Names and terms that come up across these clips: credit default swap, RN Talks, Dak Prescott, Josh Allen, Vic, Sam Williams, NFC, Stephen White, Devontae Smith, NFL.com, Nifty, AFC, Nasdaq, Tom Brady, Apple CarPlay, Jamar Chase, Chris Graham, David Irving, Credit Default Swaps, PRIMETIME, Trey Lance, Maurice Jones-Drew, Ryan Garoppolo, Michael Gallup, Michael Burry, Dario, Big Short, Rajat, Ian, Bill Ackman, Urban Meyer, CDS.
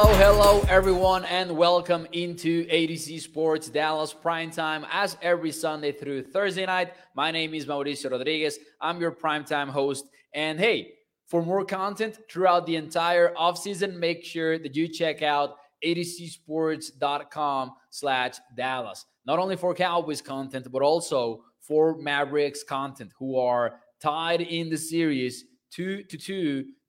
Hello, everyone, and welcome into ADC Sports Dallas Primetime, as every Sunday through Thursday night. My name is Mauricio Rodriguez. I'm your primetime host. And hey, for more content throughout the entire offseason, make sure that you check out adcsports.com/Dallas. Not only for Cowboys content, but also for Mavericks content, who are tied in the series 2-2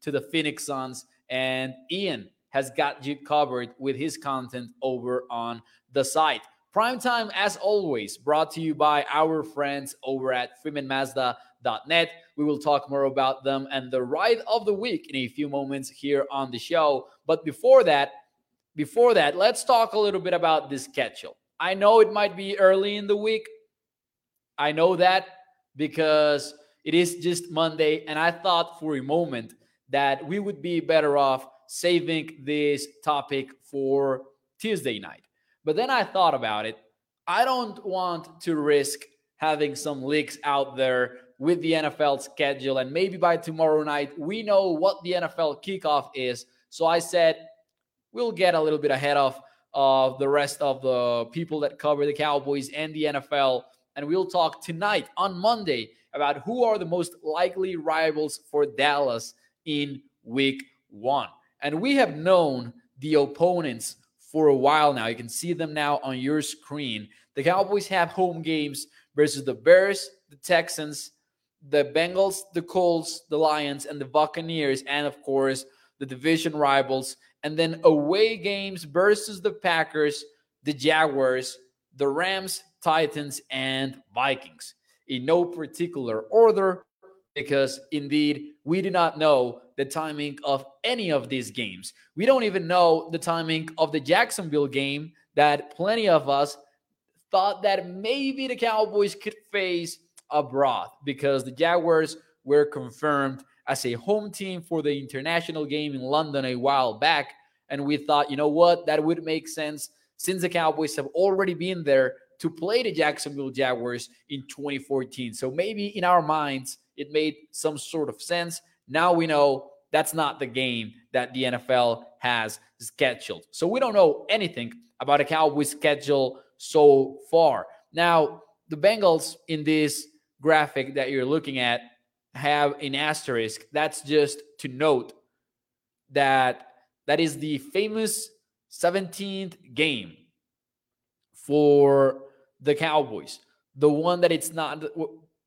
to the Phoenix Suns. And Ian has got you covered with his content over on the site. Primetime, as always, brought to you by our friends over at FreemanMazda.net. We will talk more about them and the ride of the week in a few moments here on the show. But before that, let's talk a little bit about this schedule. I know it might be early in the week. I know that because it is just Monday, and I thought for a moment that we would be better off saving this topic for Tuesday night. But then I thought about it. I don't want to risk having some leaks out there with the NFL schedule, and maybe by tomorrow night we know what the NFL kickoff is. So I said, we'll get a little bit ahead of the rest of the people that cover the Cowboys and the NFL, and we'll talk tonight on Monday about who are the most likely rivals for Dallas in week one. And we have known the opponents for a while now. You can see them now on your screen. The Cowboys have home games versus the Bears, the Texans, the Bengals, the Colts, the Lions, and the Buccaneers, and of course, the division rivals. And then away games versus the Packers, the Jaguars, the Rams, Titans, and Vikings. In no particular order, because indeed, we do not know the timing of any of these games. We don't even know the timing of the Jacksonville game that plenty of us thought that maybe the Cowboys could face abroad, because the Jaguars were confirmed as a home team for the international game in London a while back. And we thought, you know what, that would make sense since the Cowboys have already been there to play the Jacksonville Jaguars in 2014. So maybe in our minds, it made some sort of sense. Now we know that's not the game that the NFL has scheduled. So we don't know anything about a Cowboys schedule so far. Now, the Bengals in this graphic that you're looking at have an asterisk. That's just to note that that is the famous 17th game for the Cowboys. The one that it's not...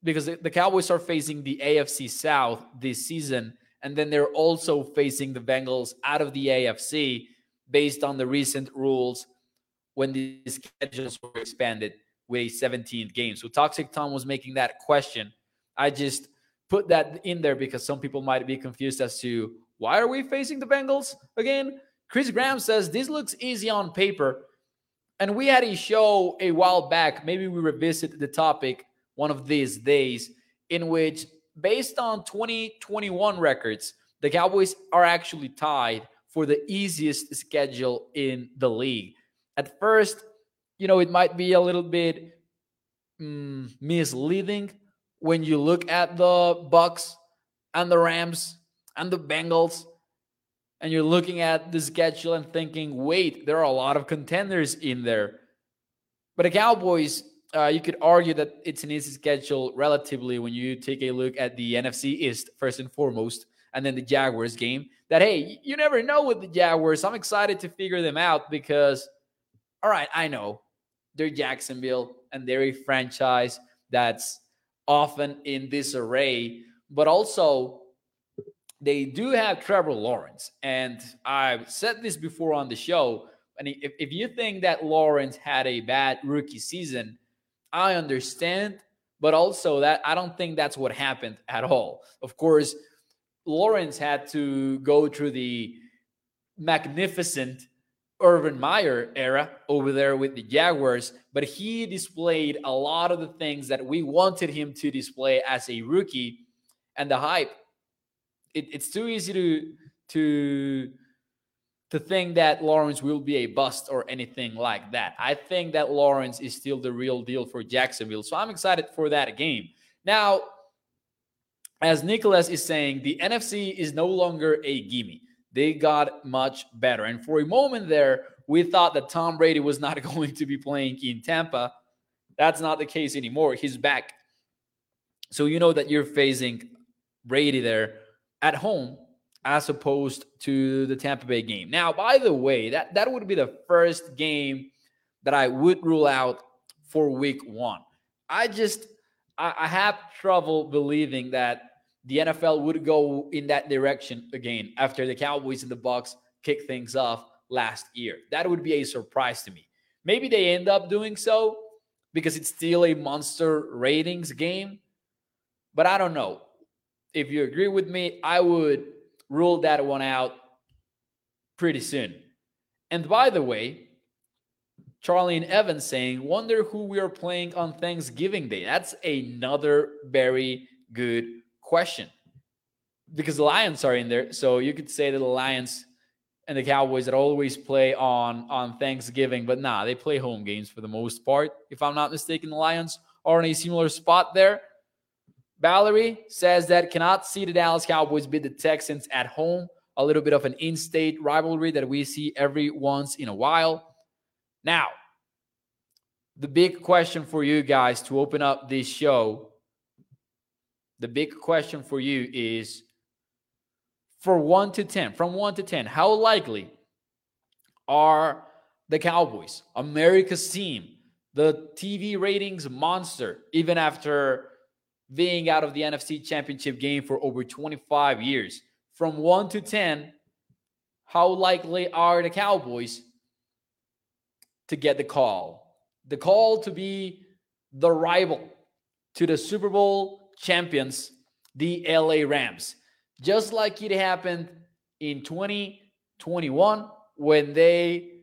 because the Cowboys are facing the AFC South this season, and then they're also facing the Bengals out of the AFC based on the recent rules when the schedules were expanded with a 17th game. So Toxic Tom was making that question. I just put that in there because some people might be confused as to why are we facing the Bengals again? Chris Graham says, this looks easy on paper. And we had a show a while back. Maybe we revisit the topic one of these days, in which, based on 2021 records, the Cowboys are actually tied for the easiest schedule in the league. At first, you know, it might be a little bit misleading when you look at the Bucs and the Rams and the Bengals, and you're looking at the schedule and thinking, wait, there are a lot of contenders in there. But the Cowboys... you could argue that it's an easy schedule relatively when you take a look at the NFC East, first and foremost, and then the Jaguars game. That, hey, you never know with the Jaguars. I'm excited to figure them out because, all right, I know they're Jacksonville and they're a franchise that's often in disarray, but also they do have Trevor Lawrence. And I've said this before on the show, and if you think that Lawrence had a bad rookie season, I understand, but also that I don't think that's what happened at all. Of course, Lawrence had to go through the magnificent Urban Meyer era over there with the Jaguars, but he displayed a lot of the things that we wanted him to display as a rookie, and the hype. It's too easy to think that Lawrence will be a bust or anything like that. I think that Lawrence is still the real deal for Jacksonville. So I'm excited for that game. Now, as Nicholas is saying, the NFC is no longer a gimme. they got much better. And for a moment there, we thought that Tom Brady was not going to be playing in Tampa. That's not the case anymore. He's back. So you know that you're facing Brady there at home as opposed to the Tampa Bay game. Now, by the way, that would be the first game that I would rule out for week 1. I have trouble believing that the NFL would go in that direction again after the Cowboys and the Bucs kicked things off last year. That would be a surprise to me. Maybe they end up doing so because it's still a monster ratings game, but I don't know. If you agree with me, I would rule that one out pretty soon. And by the way, Charlene Evans saying, wonder who we are playing on Thanksgiving Day. That's another very good question because the Lions are in there. So you could say that the Lions and the Cowboys that always play on Thanksgiving, but nah, they play home games for the most part. If I'm not mistaken, the Lions are in a similar spot there. Valerie says that cannot see the Dallas Cowboys beat the Texans at home. A little bit of an in-state rivalry that we see every once in a while. Now, the big question for you guys to open up this show, the big question for you is from 1 to 10, how likely are the Cowboys, America's team, the TV ratings monster, even after being out of the NFC Championship game for over 25 years? From 1 to 10, how likely are the Cowboys to get the call to be the rival to the Super Bowl champions, the LA Rams, just like it happened in 2021 when they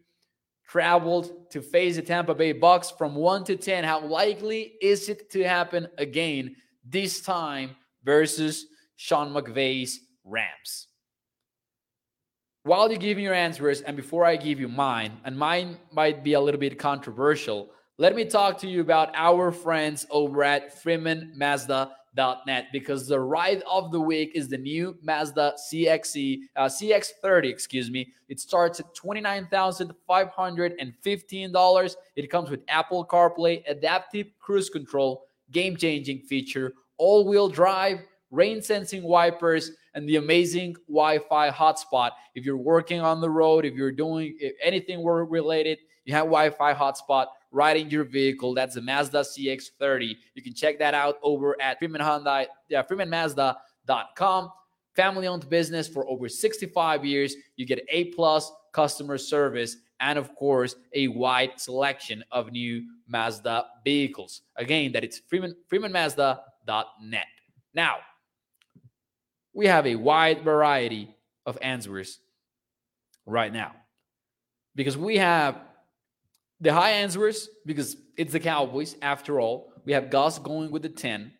traveled to face the Tampa Bay Bucs? From 1 to 10, how likely is it to happen again, this time versus Sean McVay's Rams? While you give me your answers, and before I give you mine, and mine might be a little bit controversial, let me talk to you about our friends over at FreemanMazda.net, because the ride of the week is the new Mazda CX-30. It starts at $29,515. It comes with Apple CarPlay, adaptive cruise control, game-changing feature, all-wheel drive, rain-sensing wipers, and the amazing Wi-Fi hotspot. If you're working on the road, if you're doing anything work-related, you have Wi-Fi hotspot right in your vehicle. That's the Mazda CX-30. You can check that out over at Freeman Hyundai, FreemanMazda.com. Family-owned business for over 65 years. You get A-plus customer service and, of course, a wide selection of new Mazda vehicles. Again, that it's FreemanMazda.net. Now, we have a wide variety of answers right now because we have the high answers because it's the Cowboys after all. We have Gus going with the 10.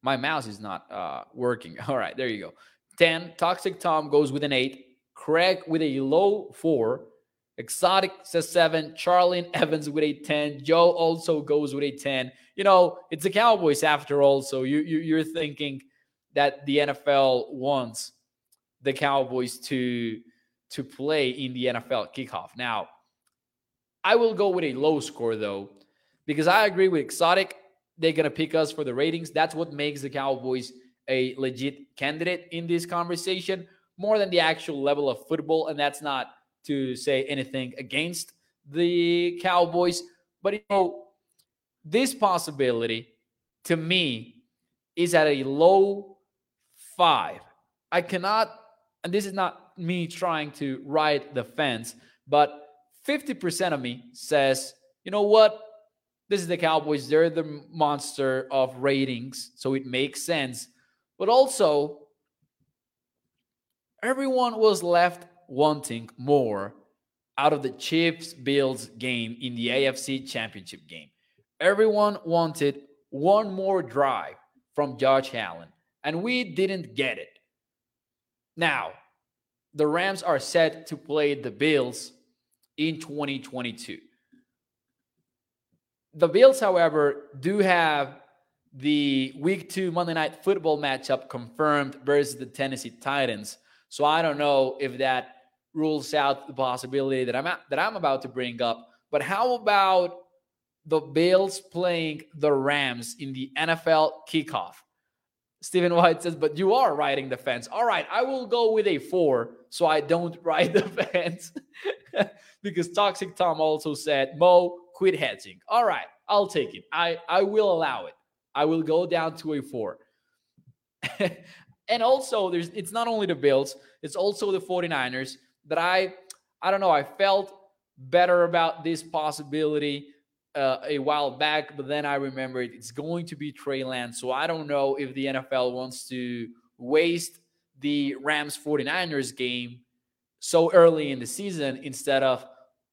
My mouse is not working. All right, there you go. 10. Toxic Tom goes with an 8. Craig with a low 4. Exotic says 7. Charlene Evans with a 10. Joe also goes with a 10. You know, it's the Cowboys after all, so you're thinking that the NFL wants the Cowboys to play in the NFL kickoff. Now, I will go with a low score, though, because I agree with Exotic. They're going to pick us for the ratings. That's what makes the Cowboys a legit candidate in this conversation, more than the actual level of football, and that's not to say anything against the Cowboys. But, you know, this possibility, to me, is at a low 5. I cannot, and this is not me trying to ride the fence, but 50% of me says, you know what? This is the Cowboys. They're the monster of ratings, so it makes sense. But also, everyone was left wanting more out of the Chiefs-Bills game in the AFC Championship game. Everyone wanted one more drive from Josh Allen, and we didn't get it. Now, the Rams are set to play the Bills in 2022. The Bills, however, do have the Week 2 Monday Night Football matchup confirmed versus the Tennessee Titans. So I don't know if that rules out the possibility that I'm about to bring up. But how about the Bills playing the Rams in the NFL kickoff? Stephen White says, but you are riding the fence. All right, I will go with a 4 so I don't ride the fence. Because Toxic Tom also said, Mo, quit hedging. All right, I'll take it. I will allow it. I will go down to a 4. And also, it's not only the Bills, it's also the 49ers that I don't know, I felt better about this possibility a while back, but then I remembered it's going to be Trey Lance. So I don't know if the NFL wants to waste the Rams 49ers game so early in the season instead of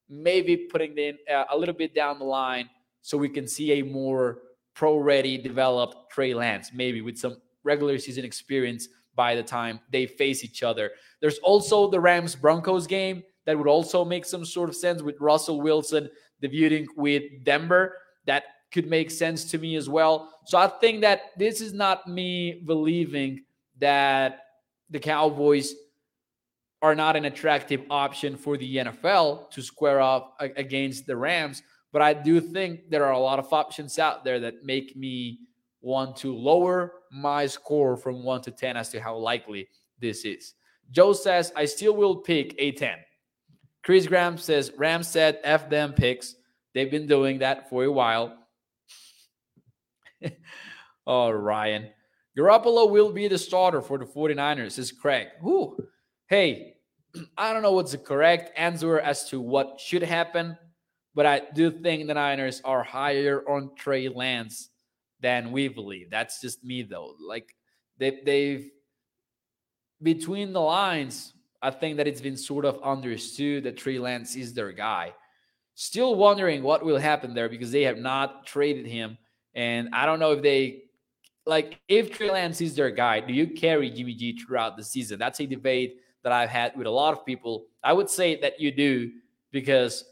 maybe putting in a little bit down the line so we can see a more pro-ready developed Trey Lance, maybe with some regular season experience by the time they face each other. There's also the Rams-Broncos game that would also make some sort of sense with Russell Wilson debuting with Denver. That could make sense to me as well. So I think that this is not me believing that the Cowboys are not an attractive option for the NFL to square up against the Rams. But I do think there are a lot of options out there that make me want to lower my score from 1 to 10 as to how likely this is. Joe says, I still will pick a 10. Chris Graham says, Rams said F them picks. They've been doing that for a while. Oh, Ryan. Garoppolo will be the starter for the 49ers, says Craig. Ooh. Hey, I don't know what's the correct answer as to what should happen, but I do think the Niners are higher on Trey Lance than we believe. That's just me, though. Like, they've between the lines, I think that it's been sort of understood that Trey Lance is their guy. Still wondering what will happen there because they have not traded him. And I don't know if they, like, if Trey Lance is their guy, do you carry Jimmy G throughout the season? That's a debate that I've had with a lot of people. I would say that you do because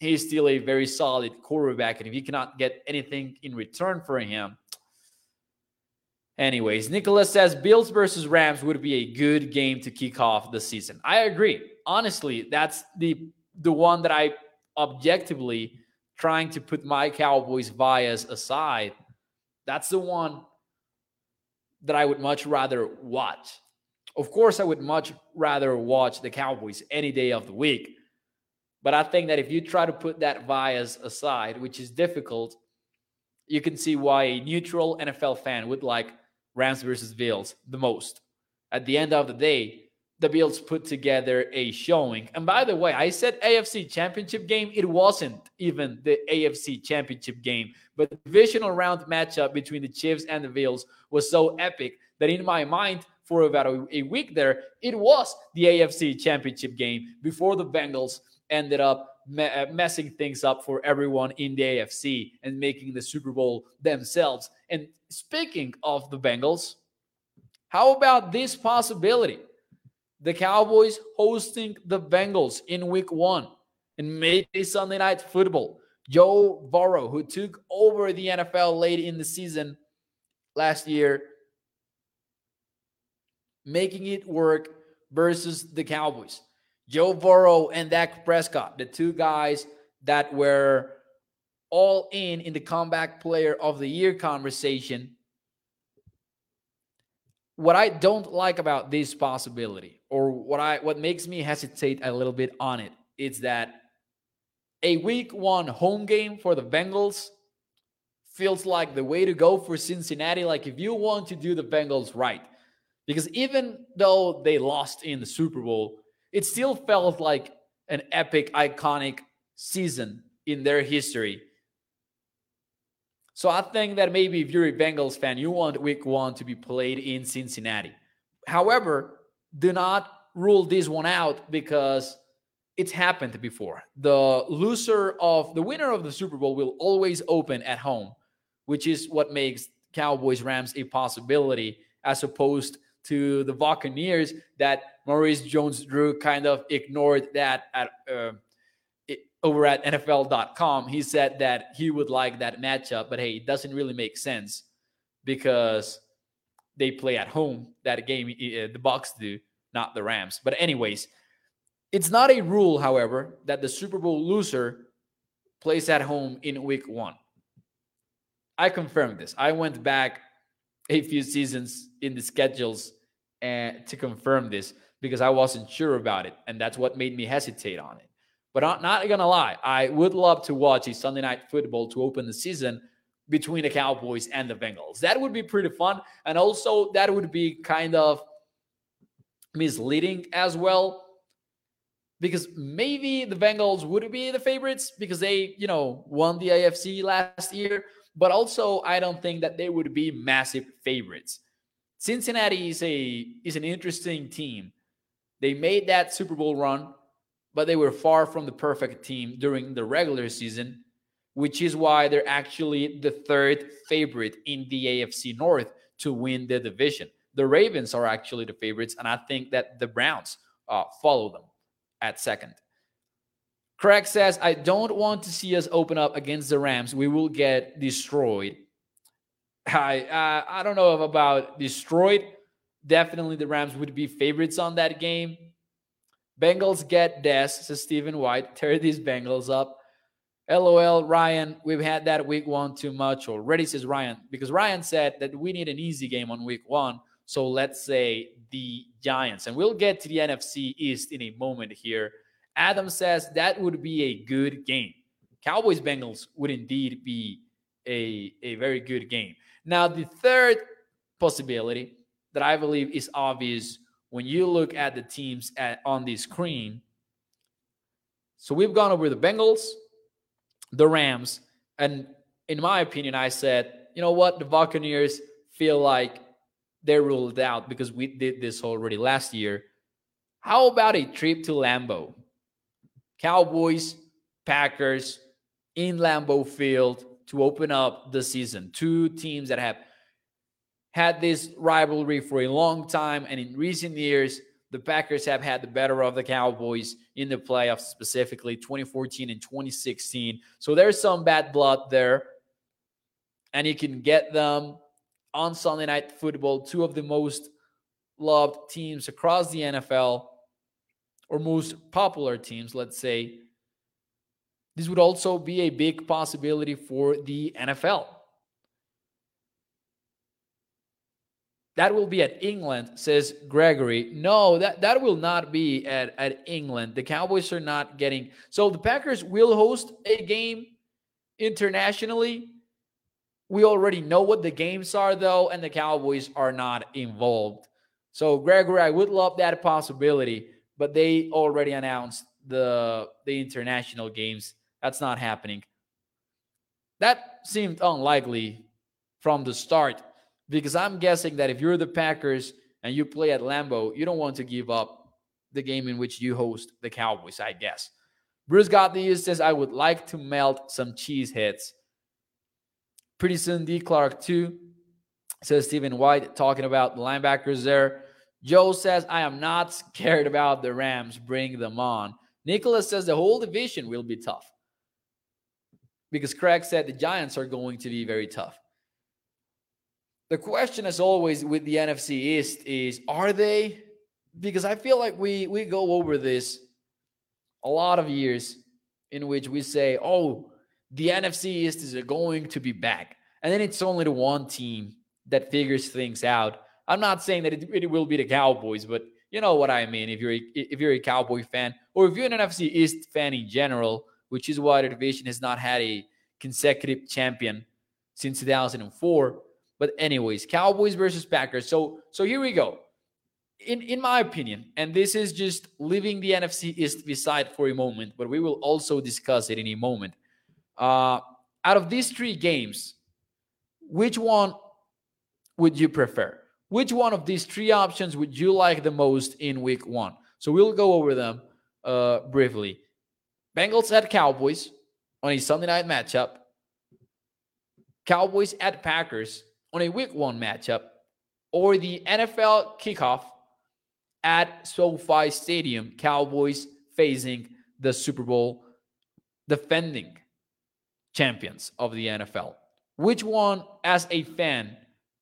he's still a very solid quarterback. And if you cannot get anything in return for him. Anyways, Nicholas says Bills versus Rams would be a good game to kick off the season. I agree. Honestly, that's the one that I objectively, trying to put my Cowboys bias aside, that's the one that I would much rather watch. Of course, I would much rather watch the Cowboys any day of the week. But I think that if you try to put that bias aside, which is difficult, you can see why a neutral NFL fan would like Rams versus Bills the most. At the end of the day, the Bills put together a showing. And by the way, I said AFC Championship game. It wasn't even the AFC Championship game. But the divisional round matchup between the Chiefs and the Bills was so epic that in my mind, for about a week there, it was the AFC Championship game before the Bengals ended up messing things up for everyone in the AFC and making the Super Bowl themselves. And speaking of the Bengals, how about this possibility? The Cowboys hosting the Bengals in Week 1 and Mayday Sunday Night Football. Joe Burrow, who took over the NFL late in the season last year, making it work versus the Cowboys. Joe Burrow and Dak Prescott, the two guys that were all in the comeback player of the year conversation. What I don't like about this possibility, or what makes me hesitate a little bit on it, is that a Week 1 home game for the Bengals feels like the way to go for Cincinnati. Like, if you want to do the Bengals right, because even though they lost in the Super Bowl, it still felt like an epic, iconic season in their history. So I think that maybe if you're a Bengals fan, you want Week 1 to be played in Cincinnati. However, do not rule this one out because it's happened before. The winner of the Super Bowl will always open at home, which is what makes Cowboys-Rams a possibility as opposed to the Buccaneers that Maurice Jones-Drew kind of ignored that over at NFL.com. He said that he would like that matchup, but hey, it doesn't really make sense because they play at home, that game, the Bucs do. not the Rams. But anyways, it's not a rule, however, that the Super Bowl loser plays at home in week one. I confirmed this. I went back a few seasons in the schedules to confirm this because I wasn't sure about it, and that's what made me hesitate on it. But I'm not going to lie. I would love to watch a Sunday Night Football to open the season between the Cowboys and the Bengals. That would be pretty fun. And also, that would be kind of misleading as well, because maybe the Bengals would be the favorites because they, you know, won the AFC last year. But also, I don't think that they would be massive favorites. Cincinnati is an interesting team. They made that Super Bowl run, but they were far from the perfect team during the regular season, which is why they're actually the third favorite in the AFC North to win the division. The Ravens are actually the favorites, and I think that the Browns follow them at second. Craig says, I don't want to see us open up against the Rams. We will get destroyed. I don't know about destroyed. Definitely the Rams would be favorites on that game. Bengals get Des, says Stephen White. Tear these Bengals up. LOL, Ryan, we've had that week one too much already, says Ryan. Because Ryan said that we need an easy game on week one. So let's say the Giants. And we'll get to the NFC East in a moment here. Adam says that would be a good game. Cowboys-Bengals would indeed be a very good game. Now, the third possibility that I believe is obvious when you look at the teams on the screen. So we've gone over the Bengals, the Rams, and in my opinion, I said, you know what? The Buccaneers feel like they're ruled out because we did this already last year. How about a trip to Lambeau? Cowboys, Packers in Lambeau Field to open up the season. Two teams that have had this rivalry for a long time, and in recent years, the Packers have had the better of the Cowboys in the playoffs, specifically 2014 and 2016. So there's some bad blood there, and you can get them on Sunday Night Football, two of the most loved teams across the NFL, or most popular teams, let's say. This would also be a big possibility for the NFL. That will be at England, says Gregory. No, that will not be at England. The Cowboys are not getting... So the Packers will host a game internationally. We already know what the games are, though, and the Cowboys are not involved. So, Gregory, I would love that possibility, but they already announced the international games. That's not happening. That seemed unlikely from the start, because I'm guessing that if you're the Packers and you play at Lambeau, you don't want to give up the game in which you host the Cowboys, I guess. Bruce Gottlieb says, I would like to melt some cheese heads. Pretty soon, D. Clark, too, says Stephen White, talking about the linebackers there. Joe says, I am not scared about the Rams. Bring them on. Nicholas says the whole division will be tough, because Craig said the Giants are going to be very tough. The question, as always, with the NFC East is, are they? Because I feel like we go over this a lot of years in which we say, oh, the NFC East is going to be back. And then it's only the one team that figures things out. I'm not saying that it will be the Cowboys, but you know what I mean. If you're a Cowboy fan, or if you're an NFC East fan in general, which is why the division has not had a consecutive champion since 2004. But anyways, Cowboys versus Packers. So here we go. In my opinion, and this is just leaving the NFC East beside for a moment, but we will also discuss it in a moment. Out of these three games, which one would you prefer? Which one of these three options would you like the most in week one? So we'll go over them briefly. Bengals at Cowboys on a Sunday night matchup. Cowboys at Packers on a week one matchup. Or the NFL kickoff at SoFi Stadium. Cowboys facing the Super Bowl defending champions of the NFL. Which one, as a fan,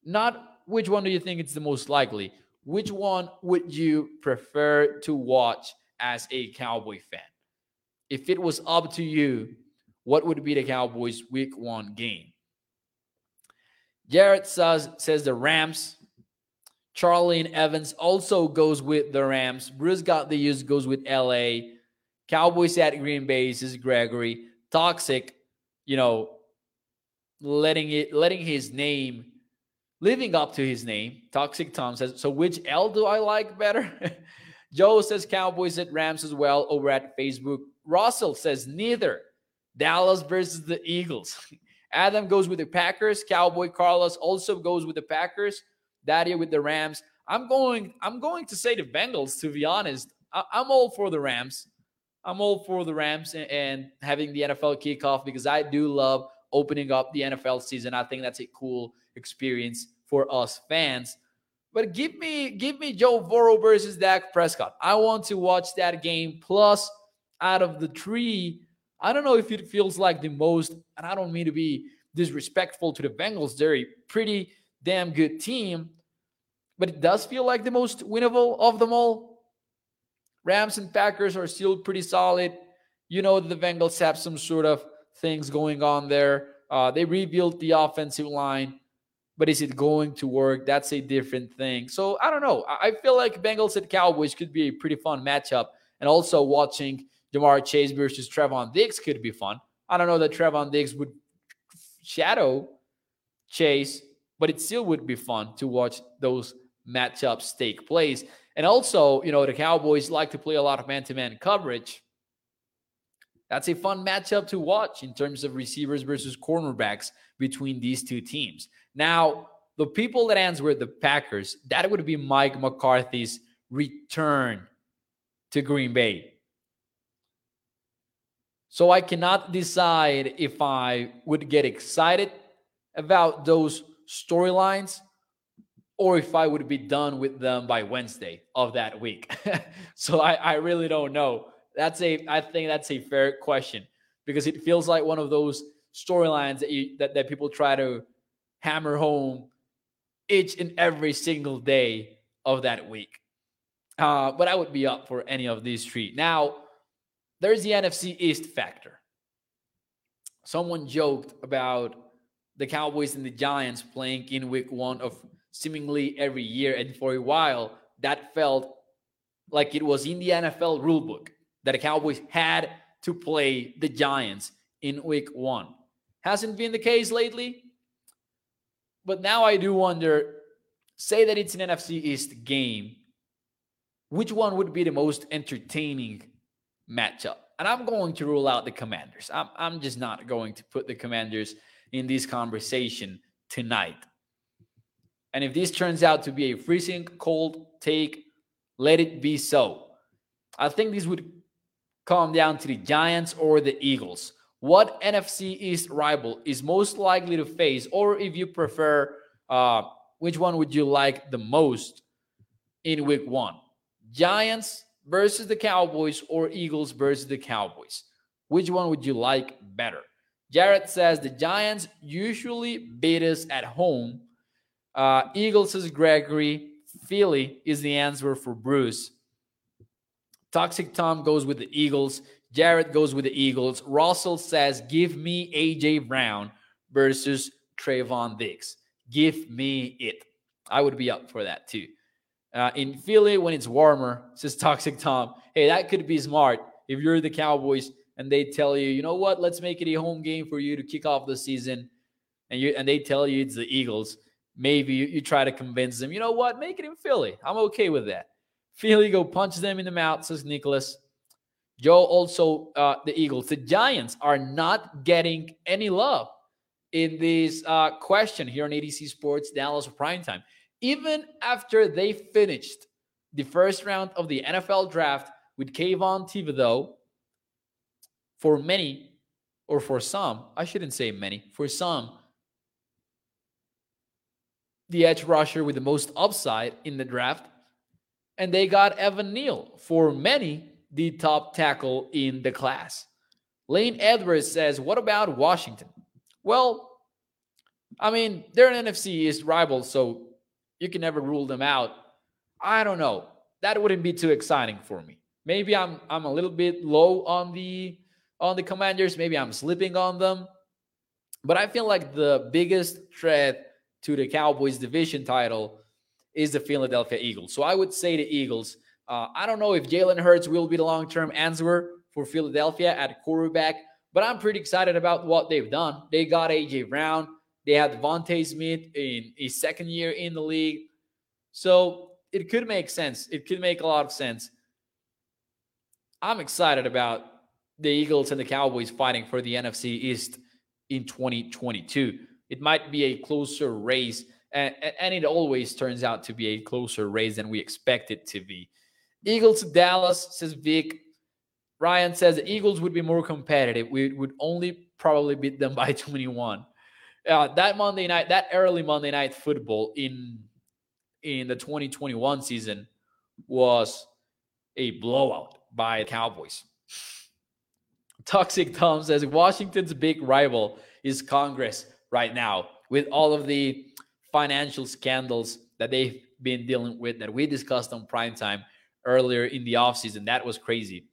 not... Which one do you think it's the most likely? which one would you prefer to watch as a Cowboy fan? If it was up to you, what would be the Cowboys' week one game? Jared says the Rams. Charlene Evans also goes with the Rams. Bruce got the use, goes with LA. Cowboys at Green Bay, this is Gregory. Toxic, you know, living up to his name. Toxic Tom says, so which L do I like better? Joe says Cowboys at Rams as well over at Facebook. Russell says neither. Dallas versus the Eagles. Adam goes with the Packers. Cowboy Carlos also goes with the Packers. Daddy with the Rams. I'm going to say the Bengals, to be honest. I'm all for the Rams. I'm all for the Rams and having the NFL kickoff because I do love opening up the NFL season. I think that's a cool experience for us fans. But give me Joe Burrow versus Dak Prescott. I want to watch that game. Plus, out of the three, I don't know if it feels like the most, and I don't mean to be disrespectful to the Bengals. They're a pretty damn good team, but it does feel like the most winnable of them all. Rams and Packers are still pretty solid. You know, the Bengals have some sort of things going on there. They rebuilt the offensive line, but is it going to work? That's a different thing. So I don't know. I feel like Bengals and Cowboys could be a pretty fun matchup. And also watching Jamar Chase versus Trevon Diggs could be fun. I don't know that Trevon Diggs would shadow Chase, but it still would be fun to watch those matchups take place. And also, you know, the Cowboys like to play a lot of man-to-man coverage. That's a fun matchup to watch in terms of receivers versus cornerbacks between these two teams. Now, the people that answer the Packers, that would be Mike McCarthy's return to Green Bay. So I cannot decide if I would get excited about those storylines or if I would be done with them by Wednesday of that week. So I really don't know. I think that's a fair question because it feels like one of those storylines that people try to hammer home each and every single day of that week. But I would be up for any of these three. Now, there's the NFC East factor. Someone joked about the Cowboys and the Giants playing in week one of seemingly every year. And for a while, that felt like it was in the NFL rulebook that the Cowboys had to play the Giants in week one. Hasn't been the case lately. But now I do wonder, say that it's an NFC East game, which one would be the most entertaining matchup? And I'm going to rule out the Commanders. I'm just not going to put the Commanders in this conversation tonight. And if this turns out to be a freezing cold take, let it be so. I think this would come down to the Giants or the Eagles. What NFC East rival is most likely to face, or if you prefer, which one would you like the most in week one? Giants versus the Cowboys or Eagles versus the Cowboys? Which one would you like better? Jared says the Giants usually beat us at home. Eagles says Gregory. Philly is the answer for Bruce. Toxic Tom goes with the Eagles. Jared goes with the Eagles. Russell says, give me A.J. Brown versus Trevon Diggs. Give me it. I would be up for that too. In Philly, when it's warmer, says Toxic Tom, hey, that could be smart if you're the Cowboys and they tell you, you know what, let's make it a home game for you to kick off the season. And they tell you it's the Eagles. Maybe you try to convince them, you know what, make it in Philly. I'm okay with that. Philly go punch them in the mouth, says Nicholas. Joe also, the Eagles. The Giants are not getting any love in this question here on ADC Sports Dallas Primetime. Even after they finished the first round of the NFL draft with Kayvon Thibodeau, for many, or for some, I shouldn't say many, for some, the edge rusher with the most upside in the draft, and they got Evan Neal, for many, the top tackle in the class. Lane Edwards says, what about Washington? Well, I mean, they're an NFC East rival, so you can never rule them out. I don't know. That wouldn't be too exciting for me. Maybe I'm a little bit low on the Commanders. Maybe I'm sleeping on them. But I feel like the biggest threat to the Cowboys division title is the Philadelphia Eagles. So I would say the Eagles. I don't know if Jalen Hurts will be the long-term answer for Philadelphia at quarterback, but I'm pretty excited about what they've done. They got A.J. Brown. They had Devontae Smith in his second year in the league. So it could make sense. It could make a lot of sense. I'm excited about the Eagles and the Cowboys fighting for the NFC East in 2022. It might be a closer race, and it always turns out to be a closer race than we expect it to be. Eagles to Dallas, says Vic. Ryan says the Eagles would be more competitive. We would only probably beat them by 21. That early Monday night football in the 2021 season was a blowout by the Cowboys. Toxic Tom says Washington's big rival is Congress right now, with all of the financial scandals that they've been dealing with that we discussed on Primetime earlier in the offseason. That was crazy.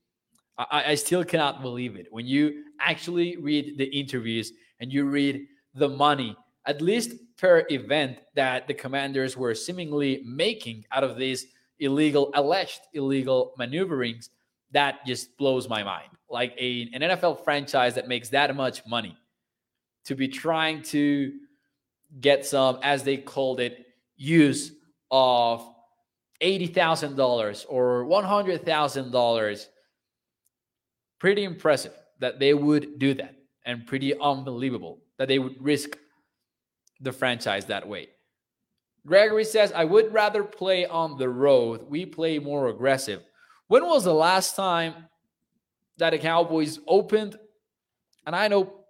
I still cannot believe it. When you actually read the interviews and you read the money, at least per event, that the Commanders were seemingly making out of these alleged illegal maneuverings, that just blows my mind. Like an NFL franchise that makes that much money to be trying to get some, as they called it, use of $80,000 or $100,000. Pretty impressive that they would do that, and pretty unbelievable that they would risk the franchise that way. Gregory says, I would rather play on the road. We play more aggressive. When was the last time that the Cowboys opened? And I know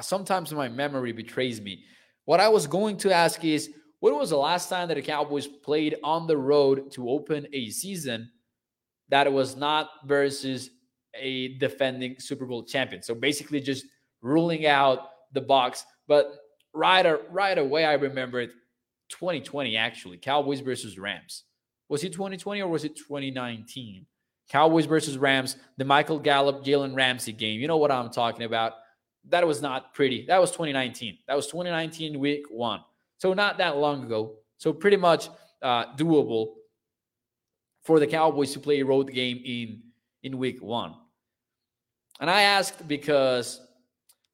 sometimes my memory betrays me. What I was going to ask is, when was the last time that the Cowboys played on the road to open a season that was not versus a defending Super Bowl champion? So basically just ruling out the box. But right away, I remembered 2020, actually. Cowboys versus Rams. Was it 2020 or was it 2019? Cowboys versus Rams, the Michael Gallup, Jalen Ramsey game. You know what I'm talking about. That was not pretty. That was 2019. That was 2019 week 1. So not that long ago. So pretty much doable for the Cowboys to play a road game in week 1. And I asked because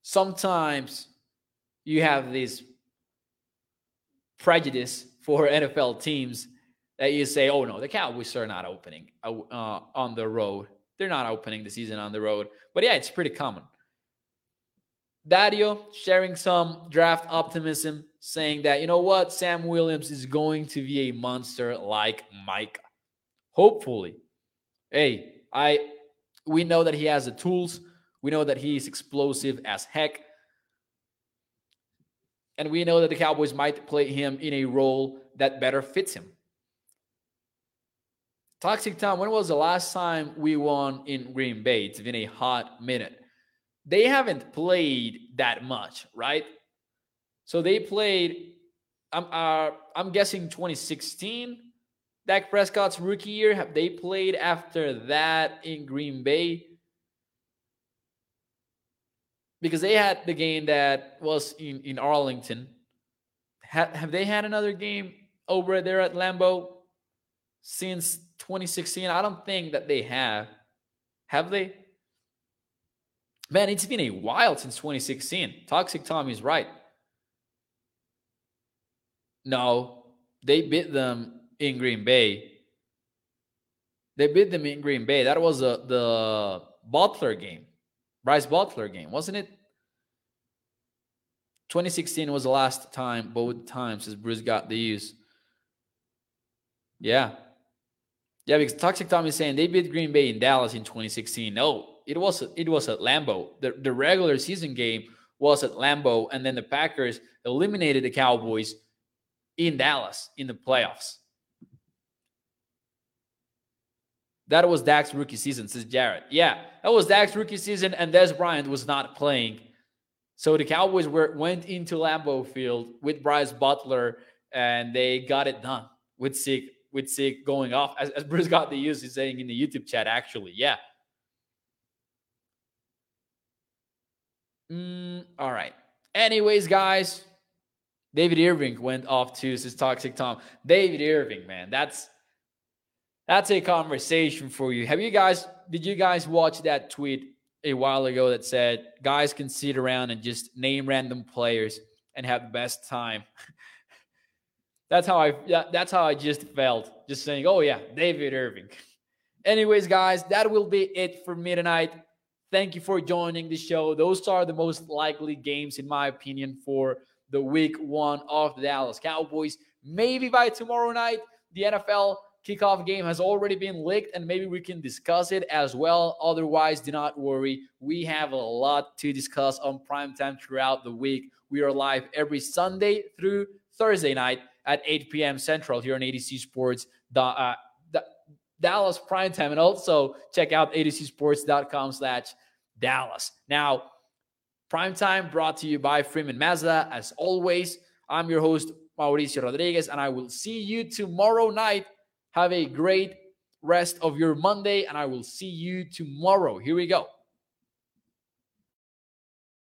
sometimes you have this prejudice for NFL teams that you say, oh no, the Cowboys are not opening on the road. They're not opening the season on the road. But yeah, it's pretty common. Dario sharing some draft optimism, saying that, you know what, Sam Williams is going to be a monster like Micah. Hopefully. Hey, we know that he has the tools. We know that he is explosive as heck. And we know that the Cowboys might play him in a role that better fits him. Toxic Tom, when was the last time we won in Green Bay? It's been a hot minute. They haven't played that much, right? So they played, I'm guessing 2016, Dak Prescott's rookie year. Have they played after that in Green Bay? Because they had the game that was in Arlington. Have they had another game over there at Lambeau since 2016? I don't think that they have. Have they? Man, it's been a while since 2016. Toxic Tom is right. No, they beat them in Green Bay. They beat them in Green Bay. That was the Butler game. Bryce Butler game, wasn't it? 2016 was the last time, both times, since Bruce got the use. Yeah. Yeah, because Toxic Tom is saying they beat Green Bay in Dallas in 2016. No, it was at Lambeau. The regular season game was at Lambeau, and then the Packers eliminated the Cowboys in Dallas in the playoffs. That was Dak's rookie season, says Jared. Yeah, that was Dak's rookie season, and Des Bryant was not playing. So the Cowboys went into Lambeau Field with Bryce Butler, and they got it done with with Sig going off, as Bruce got the use, he's saying in the YouTube chat, actually. Yeah. All right. Anyways, guys, David Irving went off too, says Toxic Tom. David Irving, man, that's a conversation for you. Did you guys watch that tweet a while ago that said guys can sit around and just name random players and have the best time? That's how I just felt, just saying, oh yeah, David Irving. Anyways, guys, that will be it for me tonight. Thank you for joining the show. Those are the most likely games, in my opinion, for the week one of the Dallas Cowboys. Maybe by tomorrow night, the NFL kickoff game has already been leaked, and maybe we can discuss it as well. Otherwise, do not worry. We have a lot to discuss on primetime throughout the week. We are live every Sunday through Thursday night at 8 p.m. Central here on ADC Sports. Dallas primetime, and also check out adcsports.com/Dallas. Now, primetime brought to you by Freeman Mazda. As always, I'm your host, Mauricio Rodriguez, and I will see you tomorrow night. Have a great rest of your Monday, and I will see you tomorrow. Here we go.